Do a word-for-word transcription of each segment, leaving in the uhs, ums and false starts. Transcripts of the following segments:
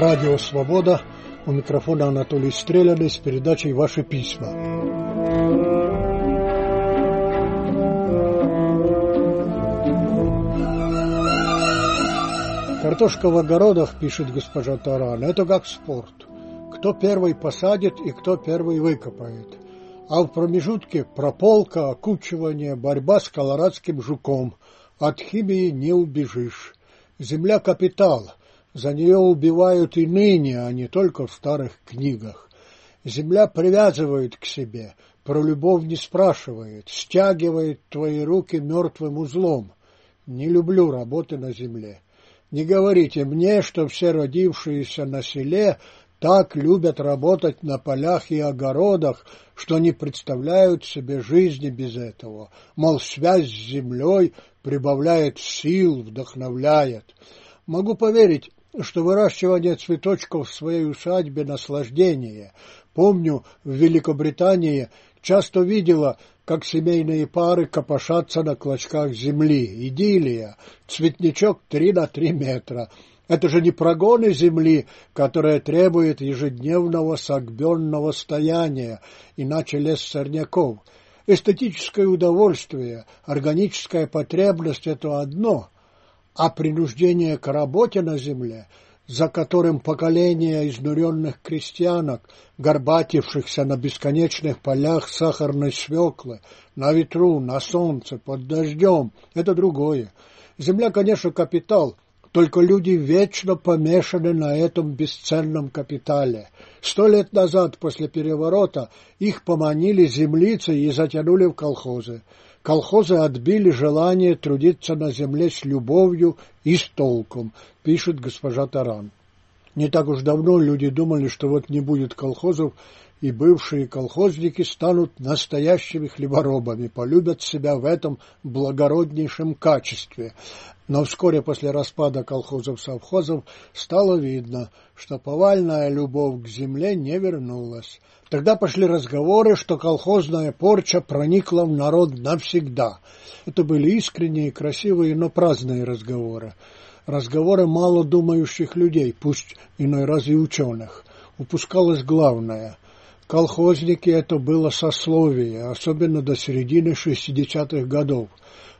Радио Свобода. У микрофона Анатолий Стрелян с передачей «Ваши письма». Картошка в огородах, пишет госпожа Таран, это как спорт. Кто первый посадит и кто первый выкопает. А в промежутке прополка, окучивание, борьба с колорадским жуком. От химии не убежишь. Земля – капитал. За нее убивают и ныне, а не только в старых книгах. Земля привязывает к себе, про любовь не спрашивает, стягивает твои руки мертвым узлом. Не люблю работы на земле. Не говорите мне, что все родившиеся на селе так любят работать на полях и огородах, что не представляют себе жизни без этого. Мол, связь с землей прибавляет сил, вдохновляет. Могу поверить, что выращивание цветочков в своей усадьбе – наслаждение. Помню, в Великобритании часто видела, как семейные пары копошатся на клочках земли. Идиллия. Цветничок три на три метра. Это же не прогоны земли, которые требуют ежедневного согбенного стояния, иначе лес сорняков. Эстетическое удовольствие, органическая потребность – это одно, а принуждение к работе на земле, за которым поколение изнуренных крестьянок, горбатившихся на бесконечных полях сахарной свеклы, на ветру, на солнце, под дождем, это другое. Земля, конечно, капитал, только люди вечно помешаны на этом бесценном капитале. Сто лет назад, после переворота, их поманили землицей и затянули в колхозы. Колхозы отбили желание трудиться на земле с любовью и с толком, пишет госпожа Таран. Не так уж давно люди думали, что вот не будет колхозов, и бывшие колхозники станут настоящими хлеборобами, полюбят себя в этом благороднейшем качестве. Но вскоре после распада колхозов-совхозов стало видно, что повальная любовь к земле не вернулась. Тогда пошли разговоры, что колхозная порча проникла в народ навсегда. Это были искренние, красивые, но праздные разговоры. Разговоры мало думающих людей, пусть иной раз и ученых. Упускалось главное. Колхозники – это было сословие, особенно до середины шестидесятых годов.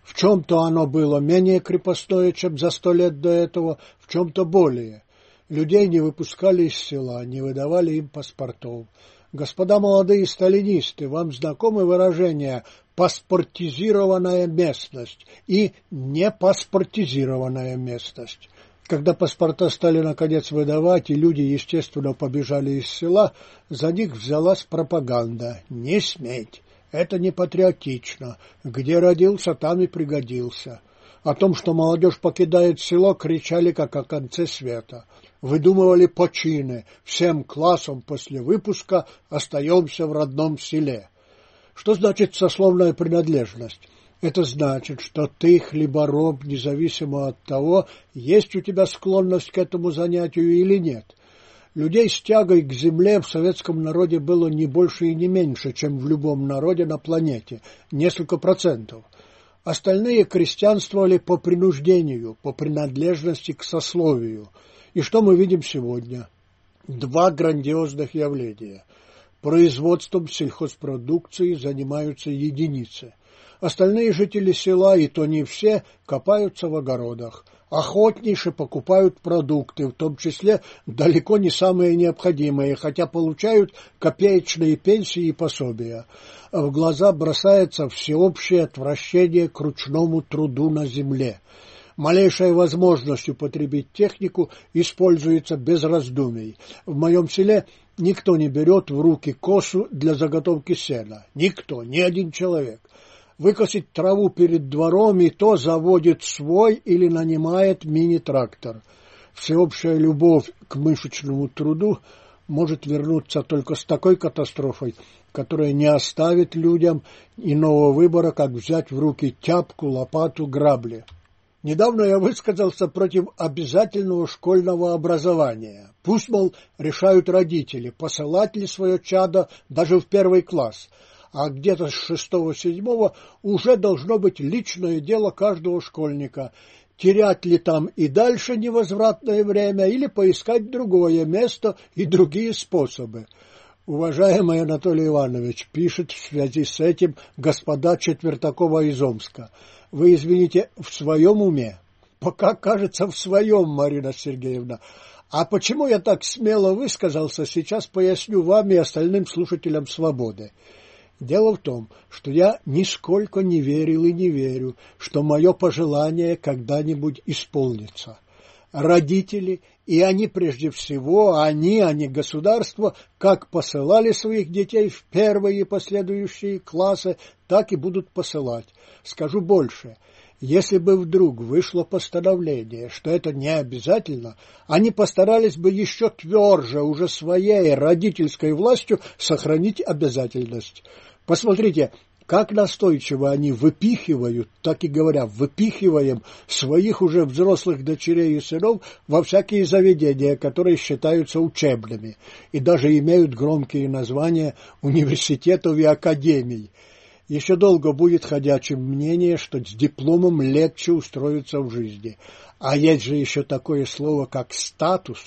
В чем-то оно было менее крепостное, чем за сто лет до этого, в чем-то более. Людей не выпускали из села, не выдавали им паспортов. Господа молодые сталинисты, вам знакомы выражения «паспортизированная местность» и «непаспортизированная местность». Когда паспорта стали наконец выдавать, и люди, естественно, побежали из села, за них взялась пропаганда. «Не сметь! Это не патриотично. Где родился, там и пригодился». О том, что молодежь покидает село, кричали, как о конце света. Выдумывали почины. Всем классом после выпуска остаемся в родном селе. Что значит сословная принадлежность? Это значит, что ты хлебороб, независимо от того, есть у тебя склонность к этому занятию или нет. Людей с тягой к земле в советском народе было не больше и не меньше, чем в любом народе на планете, несколько процентов. Остальные крестьянствовали по принуждению, по принадлежности к сословию. И что мы видим сегодня? Два грандиозных явления. Производством сельхозпродукции занимаются единицы. Остальные жители села, и то не все, копаются в огородах. Охотнейше покупают продукты, в том числе далеко не самые необходимые, хотя получают копеечные пенсии и пособия. В глаза бросается всеобщее отвращение к ручному труду на земле. Малейшая возможность употребить технику используется без раздумий. В моем селе никто не берет в руки косу для заготовки сена. Никто, ни один человек. Выкосить траву перед двором и то заводит свой или нанимает мини-трактор. Всеобщая любовь к мышечному труду может вернуться только с такой катастрофой, которая не оставит людям иного выбора, как взять в руки тяпку, лопату, грабли. Недавно я высказался против обязательного школьного образования. Пусть, мол, решают родители, посылать ли свое чадо даже в первый класс. А где-то с шестого-седьмого уже должно быть личное дело каждого школьника. терять ли там и дальше невозвратное время, или поискать другое место и другие способы. Уважаемый Анатолий Иванович, пишет в связи с этим господа Четвертакова из Омска. Вы, извините, в своем уме? Пока, кажется, в своем, Марина Сергеевна. А почему я так смело высказался, сейчас поясню вам и остальным слушателям «Свободы». Дело в том, что я нисколько не верил и не верю, что мое пожелание когда-нибудь исполнится. Родители, и они прежде всего, они, а не государство, как посылали своих детей в первые и последующие классы, так и будут посылать. Скажу больше. Если бы вдруг вышло постановление, что это не обязательно, они постарались бы еще тверже, уже своей родительской властью, сохранить обязательность. Посмотрите, как настойчиво они выпихивают, так и говоря, выпихиваем своих уже взрослых дочерей и сынов во всякие заведения, которые считаются учебными и даже имеют громкие названия университетов и академий. Еще долго будет ходячим мнение, что с дипломом легче устроиться в жизни. А есть же еще такое слово, как «статус».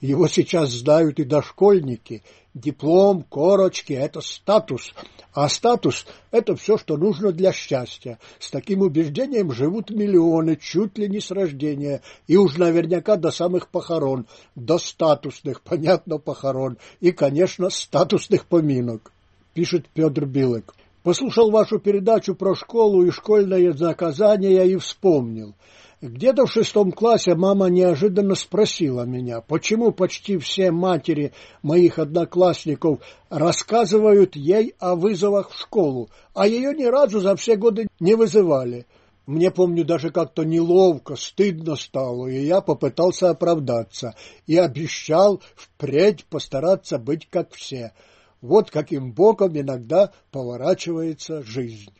Его сейчас знают и дошкольники. Диплом, корочки – это статус. А статус – это все, что нужно для счастья. С таким убеждением живут миллионы, чуть ли не с рождения. И уж наверняка до самых похорон. До статусных, понятно, похорон. И, конечно, статусных поминок, пишет Пётр Билык. Послушал вашу передачу про школу и школьное наказание и вспомнил. Где-то в шестом классе мама неожиданно спросила меня, почему почти все матери моих одноклассников рассказывают ей о вызовах в школу, а ее ни разу за все годы не вызывали. Мне, помню, даже как-то неловко, стыдно стало, и я попытался оправдаться и обещал впредь постараться быть как все. Вот каким боком иногда поворачивается жизнь.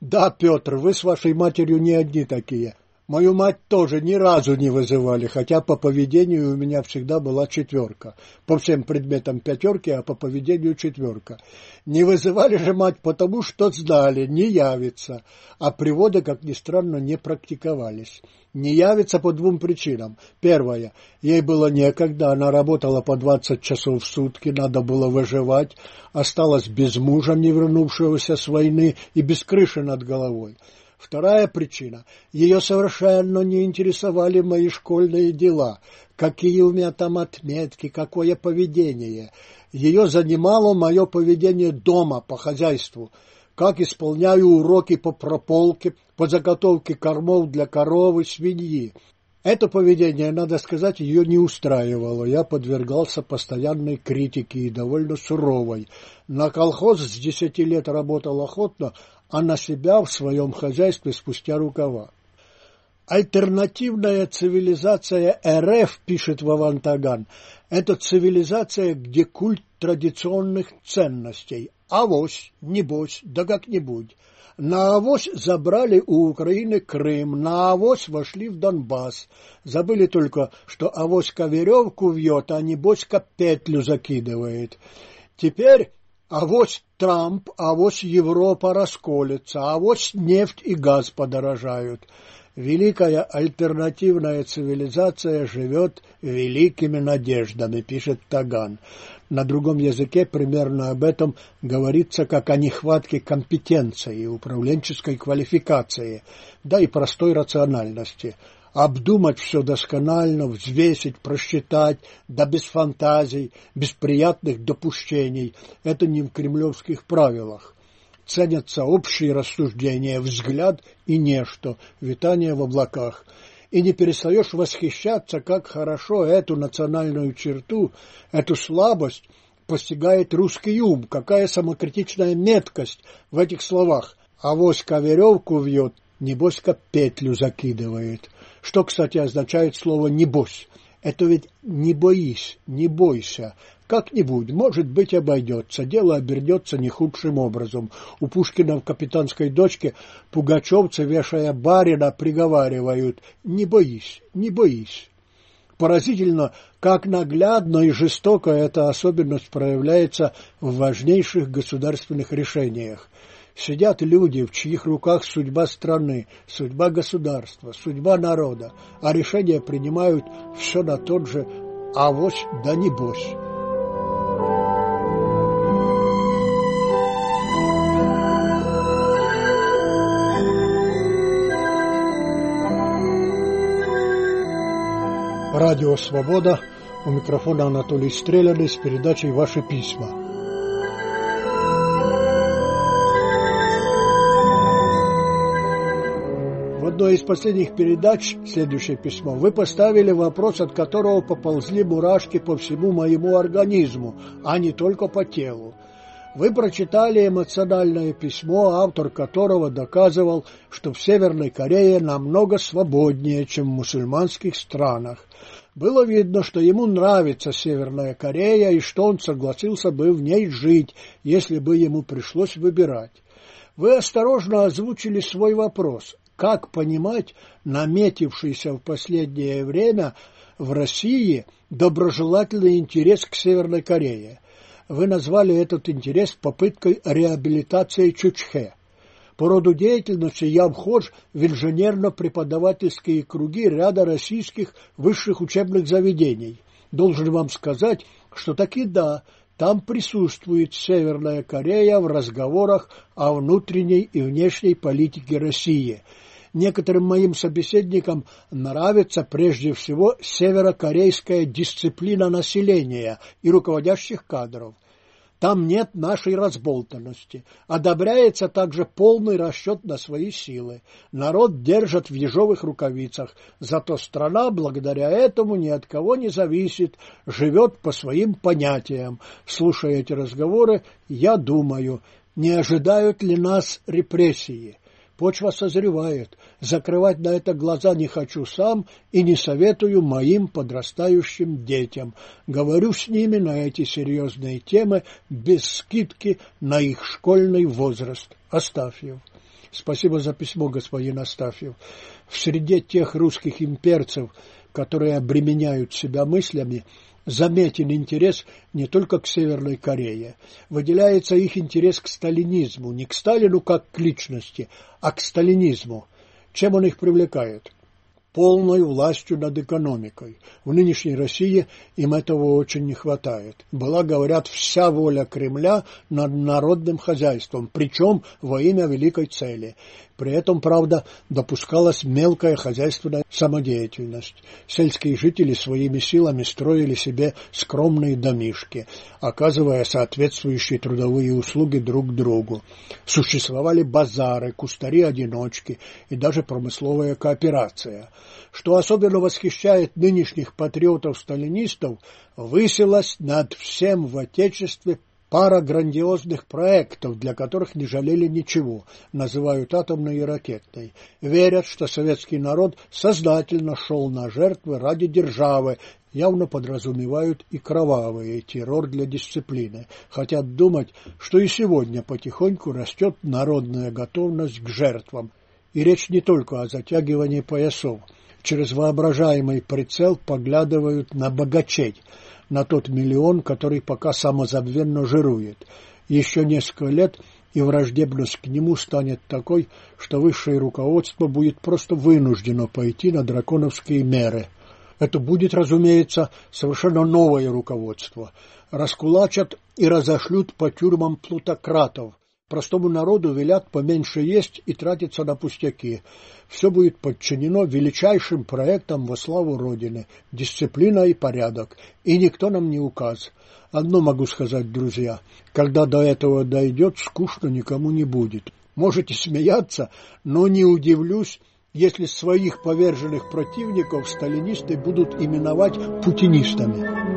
Да, Петр, вы с вашей матерью не одни такие. Мою мать тоже ни разу не вызывали, хотя по поведению у меня всегда была четверка. По всем предметам пятерки, а по поведению четверка. Не вызывали же мать потому, что знали, не явится. А приводы, как ни странно, не практиковались. Не явится по двум причинам. Первая. Ей было некогда, она работала по двадцать часов в сутки, надо было выживать, осталась без мужа, не вернувшегося с войны, и без крыши над головой. Вторая причина. Ее совершенно не интересовали мои школьные дела. Какие у меня там отметки, какое поведение. Ее занимало мое поведение дома, по хозяйству. Как исполняю уроки по прополке, по заготовке кормов для коровы, свиньи. Это поведение, надо сказать, ее не устраивало. Я подвергался постоянной критике и довольно суровой. На колхоз с десяти лет работал охотно, а на себя в своем хозяйстве спустя рукава. Альтернативная цивилизация эр эф, пишет Вован Таган, это цивилизация, где культ традиционных ценностей. Авось, небось, да как-нибудь. На авось забрали у Украины Крым, на авось вошли в Донбасс. Забыли только, что авоська веревку вьет, а небось-ка петлю закидывает. Теперь авось Трамп, авось Европа расколется, авось нефть и газ подорожают. Великая альтернативная цивилизация живет великими надеждами, пишет Таган. На другом языке примерно об этом говорится как о нехватке компетенции, управленческой квалификации, да и простой рациональности. Обдумать все досконально, взвесить, просчитать, да без фантазий, без приятных допущений. Это не в кремлевских правилах. Ценятся общие рассуждения, взгляд и нечто, витание в облаках. И не перестаешь восхищаться, как хорошо эту национальную черту, эту слабость постигает русский ум. Какая самокритичная меткость в этих словах. Авоська веревку вьет, небось-ка петлю закидывает. Что, кстати, означает слово «небось». Это ведь «не боись», «не бойся». Как-нибудь, может быть, обойдется, дело обернется не худшим образом. У Пушкина в «Капитанской дочке» пугачевцы, вешая барина, приговаривают «не боись, не боись». Поразительно, как наглядно и жестоко эта особенность проявляется в важнейших государственных решениях. Сидят люди, в чьих руках судьба страны, судьба государства, судьба народа, а решения принимают все на тот же «авось да небось». Радио «Свобода». У микрофона Анатолий Стрелян с передачей «Ваши письма». В одной из последних передач, следующее письмо, вы поставили вопрос, от которого поползли мурашки по всему моему организму, а не только по телу. Вы прочитали эмоциональное письмо, автор которого доказывал, что в Северной Корее намного свободнее, чем в мусульманских странах. Было видно, что ему нравится Северная Корея и что он согласился бы в ней жить, если бы ему пришлось выбирать. Вы осторожно озвучили свой вопрос. Как понимать наметившийся в последнее время в России доброжелательный интерес к Северной Корее? Вы назвали этот интерес попыткой реабилитации Чучхе. По роду деятельности я вхож в инженерно-преподавательские круги ряда российских высших учебных заведений. Должен вам сказать, что таки да, там присутствует Северная Корея в разговорах о внутренней и внешней политике России. Некоторым моим собеседникам нравится прежде всего северокорейская дисциплина населения и руководящих кадров. Там нет нашей разболтанности. Одобряется также полный расчет на свои силы. Народ держат в ежовых рукавицах. Зато страна благодаря этому ни от кого не зависит, живет по своим понятиям. Слушая эти разговоры, я думаю, не ожидают ли нас репрессии? Почва созревает. Закрывать на это глаза не хочу сам и не советую моим подрастающим детям. Говорю с ними на эти серьезные темы без скидки на их школьный возраст. Астафьев. Спасибо за письмо, господин Астафьев. В среде тех русских имперцев, которые обременяют себя мыслями, заметен интерес не только к Северной Корее. Выделяется их интерес к сталинизму, не к Сталину как к личности, а к сталинизму. Чем он их привлекает? Полной властью над экономикой. В нынешней России им этого очень не хватает. Была, говорят, вся воля Кремля над народным хозяйством, причем во имя великой цели. При этом, правда, допускалась мелкая хозяйственная самодеятельность. Сельские жители своими силами строили себе скромные домишки, оказывая соответствующие трудовые услуги друг другу. Существовали базары, кустари-одиночки и даже промысловая кооперация. Что особенно восхищает нынешних патриотов-сталинистов, высилась над всем в Отечестве пара грандиозных проектов, для которых не жалели ничего, называют атомной и ракетной. Верят, что советский народ сознательно шел на жертвы ради державы, явно подразумевают и кровавый террор для дисциплины. Хотят думать, что и сегодня потихоньку растет народная готовность к жертвам. И речь не только о затягивании поясов. Через воображаемый прицел поглядывают на богачей, на тот миллион, который пока самозабвенно жирует. Еще несколько лет, и враждебность к нему станет такой, что высшее руководство будет просто вынуждено пойти на драконовские меры. Это будет, разумеется, совершенно новое руководство. Раскулачат и разошлют по тюрьмам плутократов. Простому народу велят поменьше есть и тратиться на пустяки. Все будет подчинено величайшим проектам во славу Родины. Дисциплина и порядок. И никто нам не указ. Одно могу сказать, друзья. Когда до этого дойдет, скучно никому не будет. Можете смеяться, но не удивлюсь, если своих поверженных противников сталинисты будут именовать путинистами.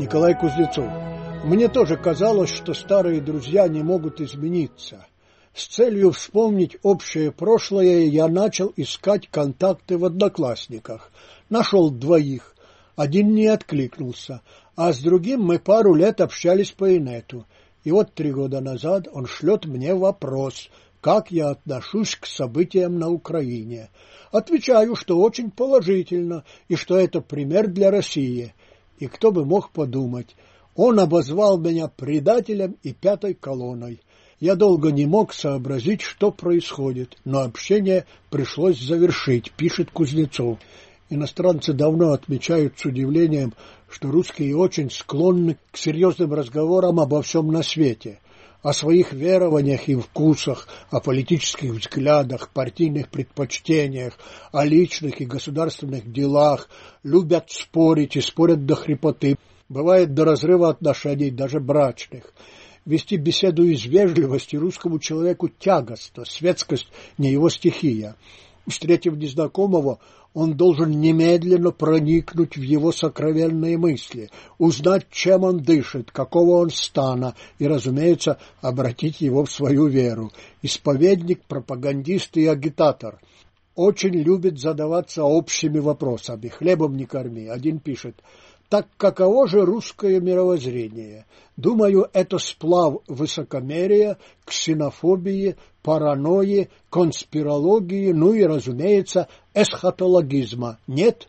Николай Кузнецов. Мне тоже казалось, что старые друзья не могут измениться. С целью вспомнить общее прошлое я начал искать контакты в одноклассниках. Нашел двоих. Один не откликнулся, а с другим мы пару лет общались по инету. И вот три года назад он шлет мне вопрос, как я отношусь к событиям на Украине. Отвечаю, что очень положительно и что это пример для России. И кто бы мог подумать, он обозвал меня предателем и пятой колонной. Я долго не мог сообразить, что происходит, но общение пришлось завершить, пишет Кузнецов. Иностранцы давно отмечают с удивлением, что русские очень склонны к серьезным разговорам обо всем на свете, о своих верованиях и вкусах, о политических взглядах, партийных предпочтениях, о личных и государственных делах, любят спорить и спорят до хрипоты, бывает до разрыва отношений, даже брачных. Вести беседу из вежливости русскому человеку тягостно, светскость не его стихия. Встретив незнакомого, он должен немедленно проникнуть в его сокровенные мысли, узнать, чем он дышит, какого он стана, и, разумеется, обратить его в свою веру. Исповедник, пропагандист и агитатор очень любит задаваться общими вопросами. «Хлебом не корми», один пишет. Так каково же русское мировоззрение? Думаю, это сплав высокомерия, ксенофобии, паранойи, конспирологии, ну и, разумеется, эсхатологизма. Нет?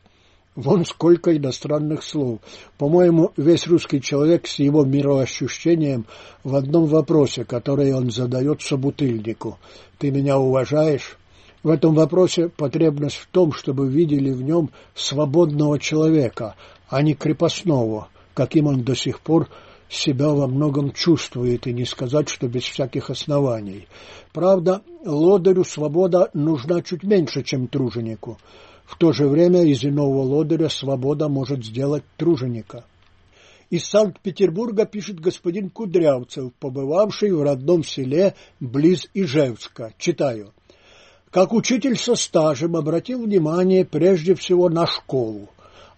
Вон сколько иностранных слов. По-моему, весь русский человек с его мироощущением в одном вопросе, который он задает собутыльнику. «Ты меня уважаешь?» В этом вопросе потребность в том, чтобы видели в нем свободного человека, а не крепостного, каким он до сих пор себя во многом чувствует, и не сказать, что без всяких оснований. Правда, лодырю свобода нужна чуть меньше, чем труженику. В то же время из иного лодыря свобода может сделать труженика. Из Санкт-Петербурга пишет господин Кудрявцев, побывавший в родном селе близ Ижевска. Читаю. Как учитель со стажем обратил внимание прежде всего на школу.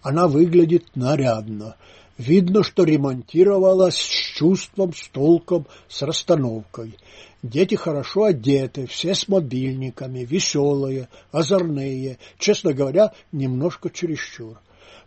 Она выглядит нарядно. Видно, что ремонтировалась с чувством, с толком, с расстановкой. Дети хорошо одеты, все с мобильниками, веселые, озорные, честно говоря, немножко чересчур.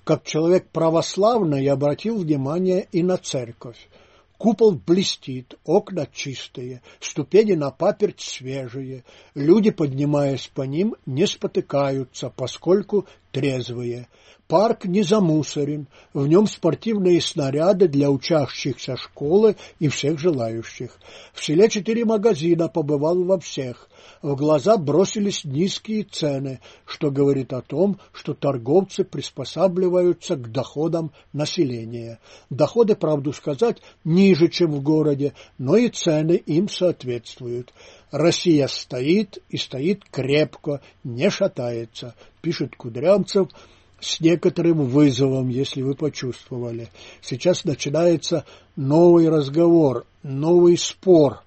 Как человек православный я обратил внимание и на церковь. Купол блестит, окна чистые, ступени на паперть свежие. Люди, поднимаясь по ним, не спотыкаются, поскольку трезвые. Парк не замусорен, в нем спортивные снаряды для учащихся школы и всех желающих. В селе четыре магазина, побывал во всех. В глаза бросились низкие цены, что говорит о том, что торговцы приспосабливаются к доходам населения. Доходы, правду сказать, ниже, чем в городе, но и цены им соответствуют. Россия стоит и стоит крепко, не шатается, пишет Кудрявцев с некоторым вызовом, если вы почувствовали. Сейчас начинается новый разговор, новый спор,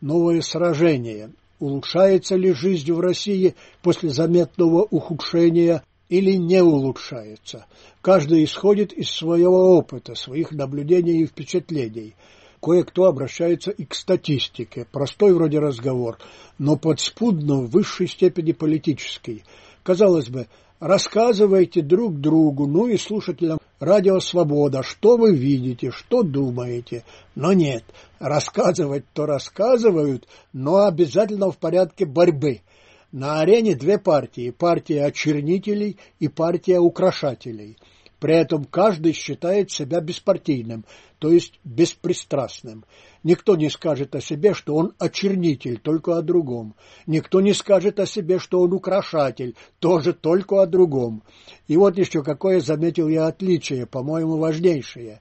новое сражение. Улучшается ли жизнь в России после заметного ухудшения или не улучшается? Каждый исходит из своего опыта, своих наблюдений и впечатлений. Кое-кто обращается и к статистике. Простой вроде разговор, но подспудно в высшей степени политический. Казалось бы, рассказывайте друг другу, ну и слушателям «Радио Свобода», что вы видите, что думаете. Но нет, рассказывать-то рассказывают, но обязательно в порядке борьбы. На арене две партии – партия очернителей и партия украшателей. При этом каждый считает себя беспартийным, то есть беспристрастным. Никто не скажет о себе, что он очернитель, только о другом. Никто не скажет о себе, что он украшатель, тоже только о другом. И вот еще какое заметил я отличие, по-моему, важнейшее.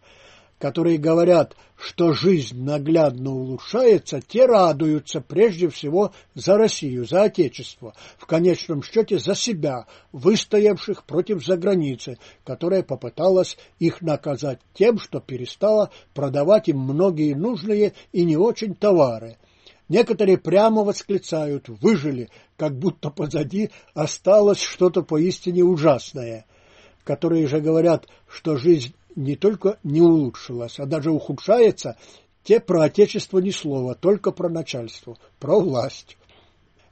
Которые говорят, что жизнь наглядно улучшается, те радуются прежде всего за Россию, за Отечество, в конечном счете за себя, выстоявших против заграницы, которая попыталась их наказать тем, что перестала продавать им многие нужные и не очень товары. Некоторые прямо восклицают «выжили», как будто позади осталось что-то поистине ужасное. Которые же говорят, что жизнь не только не улучшилась, а даже ухудшается, те про отечество ни слова, только про начальство, про власть.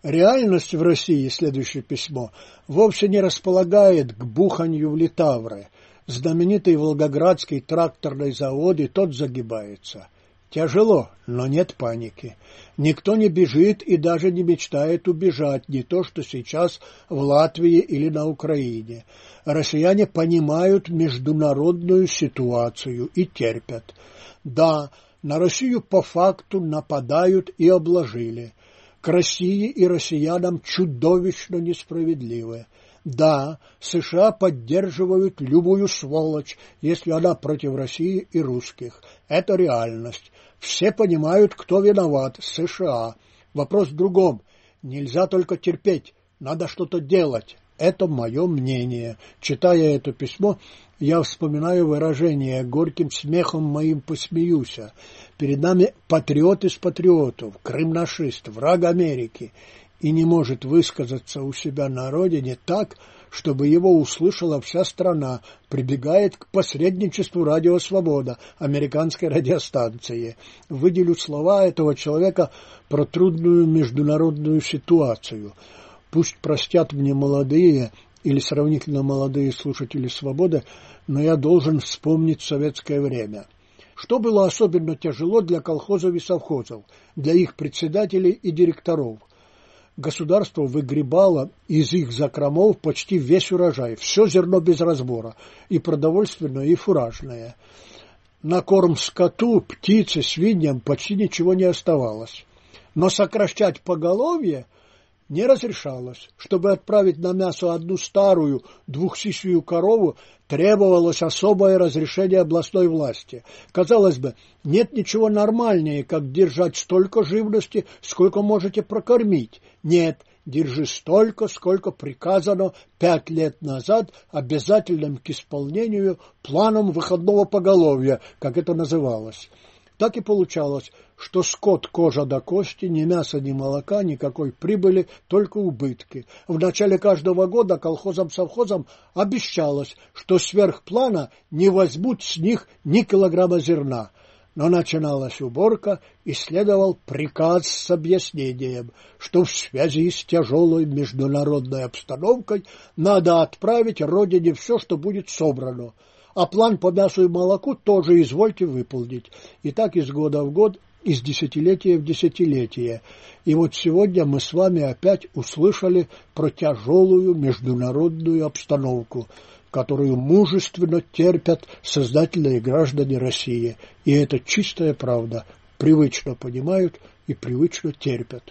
Реальность в России, следующее письмо, вовсе не располагает к буханью в литавры. Знаменитый Волгоградский тракторный завод и тот загибается. Тяжело, но нет паники. Никто не бежит и даже не мечтает убежать, не то что сейчас в Латвии или на Украине. Россияне понимают международную ситуацию и терпят. Да, на Россию по факту нападают и обложили. К России и россиянам чудовищно несправедливы. Да, США поддерживают любую сволочь, если она против России и русских. Это реальность. Все понимают, кто виноват – США. Вопрос в другом. Нельзя только терпеть, надо что-то делать. Это мое мнение. Читая это письмо, я вспоминаю выражение «горьким смехом моим посмеюся». Перед нами патриот из патриотов, крымнашист, враг Америки – и не может высказаться у себя на родине так, чтобы его услышала вся страна, прибегает к посредничеству «Радио Свобода», американской радиостанции. Выделю слова этого человека про трудную международную ситуацию. Пусть простят мне молодые или сравнительно молодые слушатели «Свободы», но я должен вспомнить советское время. Что было особенно тяжело для колхозов и совхозов, для их председателей и директоров? Государство выгребало из их закромов почти весь урожай, все зерно без разбора, и продовольственное, и фуражное. На корм скоту, птице, свиньям почти ничего не оставалось. Но сокращать поголовье не разрешалось. Чтобы отправить на мясо одну старую двухсисью корову, требовалось особое разрешение областной власти. Казалось бы, нет ничего нормальнее, как держать столько живности, сколько можете прокормить. Нет, держи столько, сколько приказано пять лет назад обязательным к исполнению планом выходного поголовья, как это называлось. Так и получалось, что скот кожа до кости, ни мяса, ни молока, никакой прибыли, только убытки. В начале каждого года колхозам-совхозам обещалось, что сверх плана не возьмут с них ни килограмма зерна. Но начиналась уборка, и следовал приказ с объяснением, что в связи с тяжелой международной обстановкой надо отправить родине все, что будет собрано. А план по мясу и молоку тоже извольте выполнить. И так из года в год, из десятилетия в десятилетие. И вот сегодня мы с вами опять услышали про тяжелую международную обстановку, которую мужественно терпят сознательные граждане России. И это чистая правда. Привычно понимают и привычно терпят.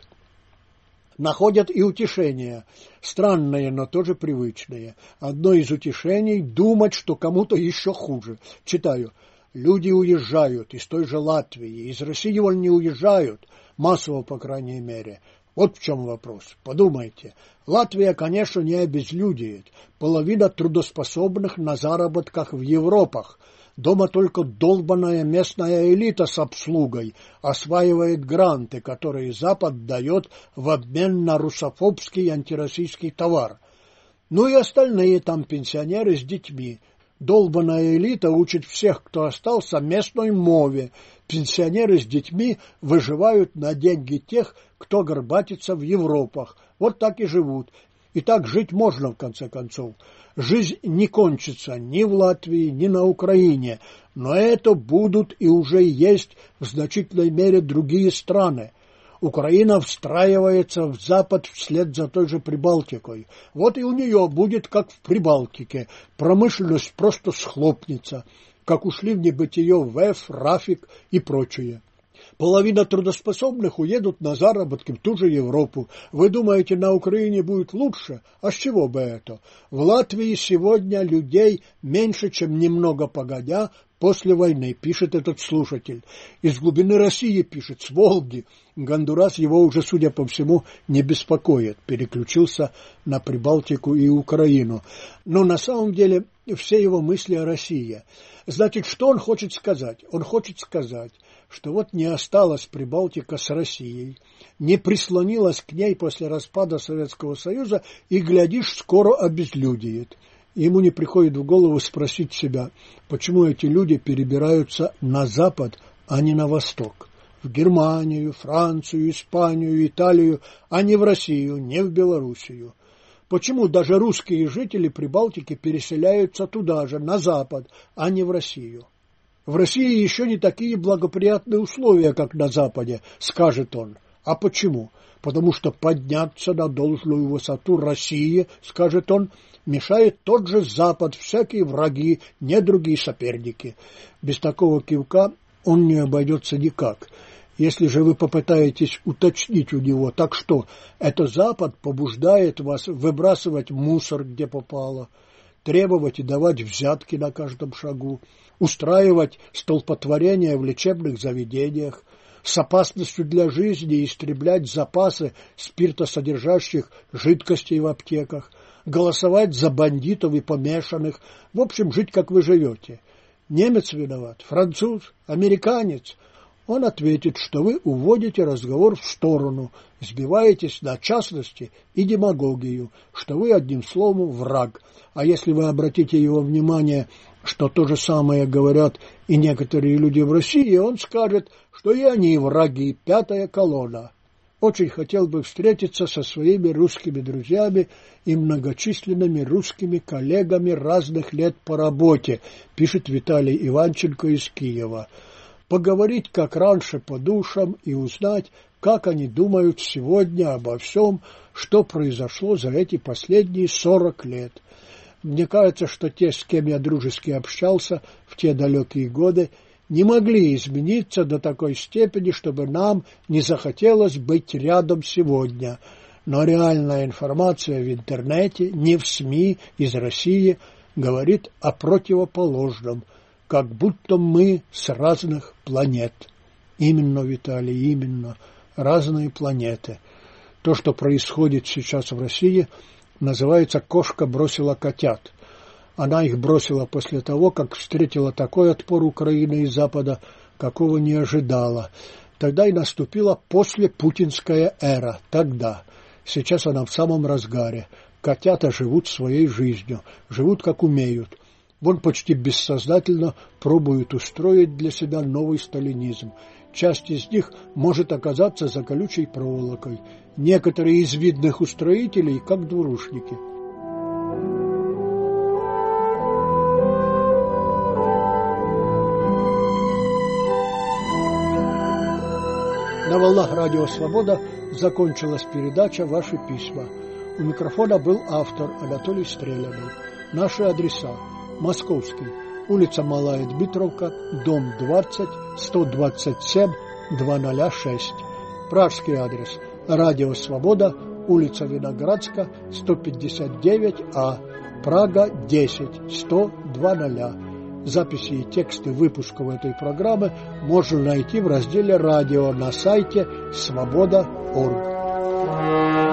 Находят и утешения, странные, но тоже привычные. Одно из утешений – думать, что кому-то еще хуже. Читаю. Люди уезжают из той же Латвии, из России вон не уезжают, массово, по крайней мере. Вот в чем вопрос. Подумайте. Латвия, конечно, не обезлюдиет. Половина трудоспособных на заработках в Европах. Дома только долбаная местная элита с обслугой осваивает гранты, которые Запад дает в обмен на русофобский антироссийский товар. Ну и остальные там пенсионеры с детьми. Долбаная элита учит всех, кто остался, местной мове. Пенсионеры с детьми выживают на деньги тех, кто горбатится в Европах. Вот так и живут. И так жить можно, в конце концов. Жизнь не кончится ни в Латвии, ни на Украине, но это будут и уже есть в значительной мере другие страны. Украина встраивается в Запад вслед за той же Прибалтикой. Вот и у нее будет, как в Прибалтике, промышленность просто схлопнется, как ушли в небытие ВЭФ, РАФИК и прочее. Половина трудоспособных уедут на заработки в ту же Европу. Вы думаете, на Украине будет лучше? А с чего бы это? В Латвии сегодня людей меньше, чем немного погодя, после войны, пишет этот слушатель. Из глубины России пишет, с Волги. Гондурас его уже, судя по всему, не беспокоит. Переключился на Прибалтику и Украину. Но на самом деле все его мысли о России. Значит, что он хочет сказать? Он хочет сказать, что вот не осталась Прибалтика с Россией, не прислонилась к ней после распада Советского Союза и, глядишь, скоро обезлюдиет. Ему не приходит в голову спросить себя, почему эти люди перебираются на Запад, а не на Восток, в Германию, Францию, Испанию, Италию, а не в Россию, не в Белоруссию. Почему даже русские жители Прибалтики переселяются туда же, на Запад, а не в Россию? В России еще не такие благоприятные условия, как на Западе, скажет он. А почему? Потому что подняться на должную высоту России, скажет он, мешает тот же Запад, всякие враги, недруги и соперники. Без такого кивка он не обойдется никак. Если же вы попытаетесь уточнить у него, так что, это Запад побуждает вас выбрасывать мусор, где попало, требовать и давать взятки на каждом шагу, устраивать столпотворения в лечебных заведениях, с опасностью для жизни истреблять запасы спиртосодержащих жидкостей в аптеках, голосовать за бандитов и помешанных, в общем, жить, как вы живете. Немец виноват, француз, американец. Он ответит, что вы уводите разговор в сторону, сбиваетесь на частности и демагогию, что вы, одним словом, враг. А если вы обратите его внимание, что то же самое говорят и некоторые люди в России, он скажет, что и они враги, пятая колонна. Очень хотел бы встретиться со своими русскими друзьями и многочисленными русскими коллегами разных лет по работе, пишет Виталий Иванченко из Киева. Поговорить, как раньше, по душам и узнать, как они думают сегодня обо всем, что произошло за эти последние сорок лет. Мне кажется, что те, с кем я дружески общался в те далекие годы, не могли измениться до такой степени, чтобы нам не захотелось быть рядом сегодня. Но реальная информация в интернете, не в СМИ, из России, говорит о противоположном. Как будто мы с разных планет. Именно, Виталий, именно. Разные планеты. То, что происходит сейчас в России, называется «Кошка бросила котят». Она их бросила после того, как встретила такой отпор Украины и Запада, какого не ожидала. Тогда и наступила послепутинская эра. Тогда. Сейчас она в самом разгаре. Котята живут своей жизнью. Живут, как умеют. Вон почти бессознательно пробует устроить для себя новый сталинизм. Часть из них может оказаться за колючей проволокой. Некоторые из видных устроителей как двурушники. На волнах Радио Свобода закончилась передача «Ваши письма». У микрофона был автор Анатолий Стрелян. Наши адреса. Московский, улица Малая Дмитровка, дом двадцать, сто двадцать семь, двести шесть. Пражский адрес. Радио Свобода, улица Виноградская, сто пятьдесят девять А, Прага, десять, сто, двести. Записи и тексты выпусков этой программы можно найти в разделе «Радио» на сайте свобода точка орг.